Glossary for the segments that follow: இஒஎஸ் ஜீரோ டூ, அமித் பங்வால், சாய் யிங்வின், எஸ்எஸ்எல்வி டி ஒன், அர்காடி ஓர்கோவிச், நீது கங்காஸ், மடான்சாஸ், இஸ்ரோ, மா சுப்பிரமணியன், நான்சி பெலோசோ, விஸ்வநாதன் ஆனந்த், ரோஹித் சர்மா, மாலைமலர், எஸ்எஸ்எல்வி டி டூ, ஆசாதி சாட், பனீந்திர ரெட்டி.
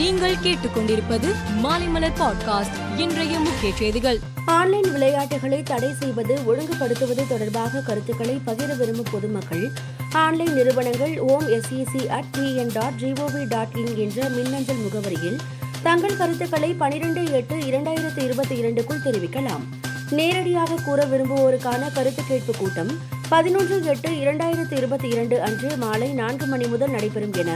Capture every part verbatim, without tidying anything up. நீங்கள் கேட்டுக்கொண்டிருப்பது மாலைமலர் பாட்காஸ்ட். இன்றைய முக்கிய செய்திகள். ஆன்லைன் விளையாட்டுகளை தடை செய்வது, ஒழுங்குபடுத்துவது தொடர்பாக கருத்துக்களை பகிர விரும்பும் பொதுமக்கள் ஆன்லைன் நிறுவனங்கள் ஓம் SEC at TN dot GOV dot இன் என்ற மின்னஞ்சல் முகவரியில் தங்கள் கருத்துக்களை பனிரெண்டு எட்டு இரண்டாயிரத்தி இருபத்தி இரண்டுக்குள் தெரிவிக்கலாம். நேரடியாக கூற விரும்புவோருக்கான கருத்து கேட்பு கூட்டம் பதினொன்று எட்டு இரண்டாயிரத்தி இருபத்தி இரண்டு அன்று மாலை நான்கு மணி முதல் நடைபெறும் என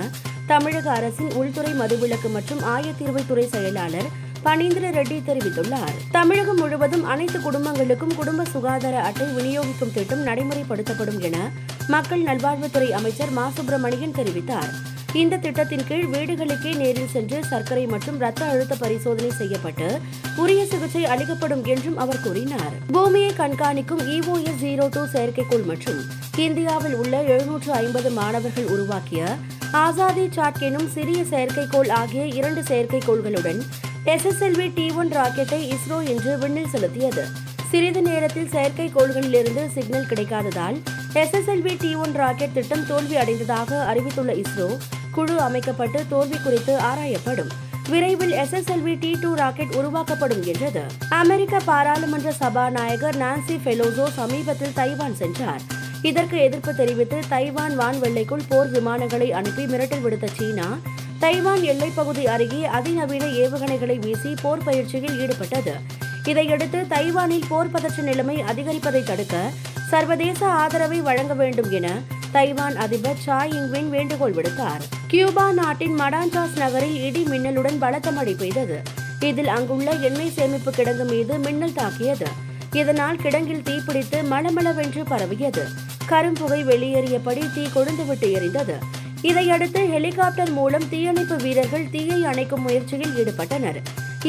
தமிழக அரசின் உள்துறை மதுவிலக்கு மற்றும் ஆயத்தீர்வைத்துறை செயலாளர் பனீந்திர ரெட்டி தெரிவித்துள்ளார். தமிழகம் முழுவதும் அனைத்து குடும்பங்களுக்கும் குடும்ப சுகாதார அட்டை விநியோகிக்கும் திட்டம் நடைமுறைப்படுத்தப்படும் என மக்கள் நல்வாழ்வுத்துறை அமைச்சர் மா சுப்பிரமணியன் தெரிவித்தார். இந்த திட்டத்தின் கீழ் வீடுகளுக்கே நேரில் சென்று சர்க்கரை மற்றும் இரத்த அழுத்த பரிசோதனை செய்யப்பட்டு உரிய சிகிச்சை அளிக்கப்படும் என்றும் அவர் கூறினார். பூமியை கண்காணிக்கும் இஒஎஸ் ஜீரோ டூ செயற்கைக்கோள் மற்றும் இந்தியாவில் உள்ள எழுநூற்று ஐம்பது மாணவர்கள் உருவாக்கிய ஆசாதி சாட் எனும் சிறிய செயற்கைக்கோள் ஆகிய இரண்டு செயற்கைக்கோள்களுடன் எஸ்எஸ்எல்வி டி ஒன் ராக்கெட்டை இஸ்ரோ இன்று விண்ணில் செலுத்தியது. சிறிது நேரத்தில் செயற்கைக்கோள்களிலிருந்து சிக்னல் கிடைக்காததால் எஸ்எஸ்எல்வி டி ஒன் ராக்கெட் திட்டம் தோல்வி அடைந்ததாக அறிவித்துள்ள இஸ்ரோ, குழு அமைக்கப்பட்டு தோல்வி குறித்து ஆராயப்படும். விரைவில் எஸ்எஸ்எல்வி டி டூ ராக்கெட் உருவாக்கப்படும் என்றது. அமெரிக்க பாராளுமன்ற சபாநாயகர் நான்சி பெலோசோ சமீபத்தில் தைவான் சென்றார். இதற்கு எதிர்ப்பு தெரிவித்து தைவான் வான்வெல்லைக்குள் போர் விமானங்களை அனுப்பி மிரட்டல் விடுத்த சீனா, தைவான் எல்லைப்பகுதி அருகே அதிநவீன ஏவுகணைகளை வீசி போர் பயிற்சியில் ஈடுபட்டது. இதையடுத்து தைவானில் போர் பதற்ற நிலைமை அதிகரிப்பதை தடுக்க சர்வதேச ஆதரவை வழங்க வேண்டும் என தைவான் அதிபர் சாய் யிங்வின் வேண்டுகோள் விடுத்தார். கியூபா நாட்டின் மடான்சாஸ் நகரில் இடி மின்னலுடன் பலத்த மழை பெய்தது. இதில் அங்குள்ள எண்ணெய் சேமிப்பு கிடங்கு மீது மின்னல் தாக்கியது. இதனால் கிடங்கில் தீப்பிடித்து மளமளவென்று பரவியது. கரும்புகை வெளியேறியபடி தீ கொழுந்துவிட்டு எரிந்தது. இதையடுத்து ஹெலிகாப்டர் மூலம் தீயணைப்பு வீரர்கள் தீயை அணைக்கும் முயற்சியில் ஈடுபட்டனர்.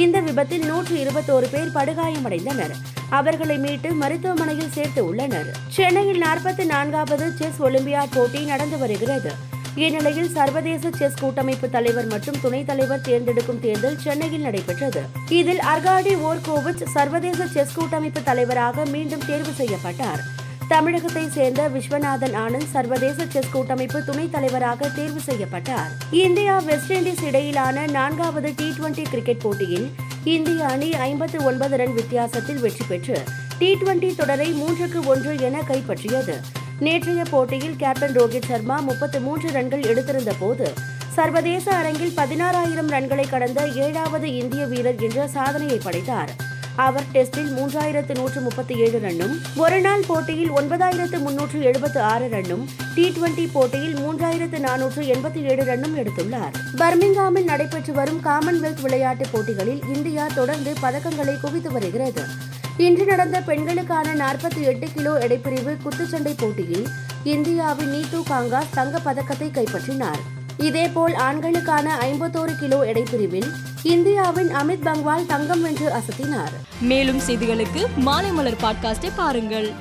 இந்த விபத்தில் நூற்று இருபத்தோரு பேர் படுகாயமடைந்தனர். அவர்களை மீட்டு மருத்துவமனையில் சேர்த்து உள்ளனர். சென்னையில் நாற்பத்தி நான்காவது செஸ் ஒலிம்பியாட் போட்டி நடந்து வருகிறது. இந்நிலையில் சர்வதேச செஸ் கூட்டமைப்பு தலைவர் மற்றும் துணைத் தலைவர் தேர்ந்தெடுக்கும் தேர்தல் சென்னையில் நடைபெற்றது. இதில் அர்காடி ஓர்கோவிச் சர்வதேச செஸ் கூட்டமைப்பு தலைவராக மீண்டும் தேர்வு செய்யப்பட்டார். தமிழகத்தை சேர்ந்த விஸ்வநாதன் ஆனந்த் சர்வதேச செஸ் கூட்டமைப்பு துணைத் தலைவராக தேர்வு செய்யப்பட்டார். இந்தியா வெஸ்ட் இண்டீஸ் இடையிலான நான்காவது டி டுவெண்டி கிரிக்கெட் போட்டியில் இந்திய அணி ஐம்பத்தி ஒன்பது ரன் வித்தியாசத்தில் வெற்றி பெற்று டி டுவெண்டி தொடரை மூன்றுக்கு ஒன்று என கைப்பற்றியது. நேற்றைய போட்டியில் கேப்டன் ரோஹித் சர்மா முப்பத்தி மூன்று ரன்கள் எடுத்திருந்த போது சர்வதேச அரங்கில் பதினாறாயிரம் ரன்களை கடந்த ஏழாவது இந்திய வீரர் என்ற சாதனையை படைத்தார். அவர் டெஸ்டில் மூன்றாயிரத்து நூற்று முப்பத்தி ஏழு ரன்னும், ஒருநாள் போட்டியில் ஒன்பதாயிரத்து முன்னூற்று எழுபத்து ஆறு ரன்னும், டி டுவெண்டி போட்டியில் மூன்றாயிரத்து நானூற்று எண்பத்தி ஏழு ரன்னும் எடுத்துள்ளார். பர்மிங்ஹாமில் நடைபெற்று வரும் காமன்வெல்த் விளையாட்டுப் போட்டிகளில் இந்தியா தொடர்ந்து பதக்கங்களை குவித்து வருகிறது. இன்று நடந்த பெண்களுக்கான நாற்பத்தி எட்டு கிலோ எடைப்பிரிவு குத்துச்சண்டை போட்டியில் இந்தியாவின் நீது கங்காஸ் தங்கப் பதக்கத்தை கைப்பற்றினார். இதேபோல் ஆண்களுக்கான ஐம்பத்தோரு கிலோ எடைப்பிரிவில் இந்தியாவின் அமித் பங்வால் தங்கம் வென்று அசத்தினார். மேலும் செய்திகளுக்கு மாலை மலர் பாட்காஸ்டை பாருங்கள்.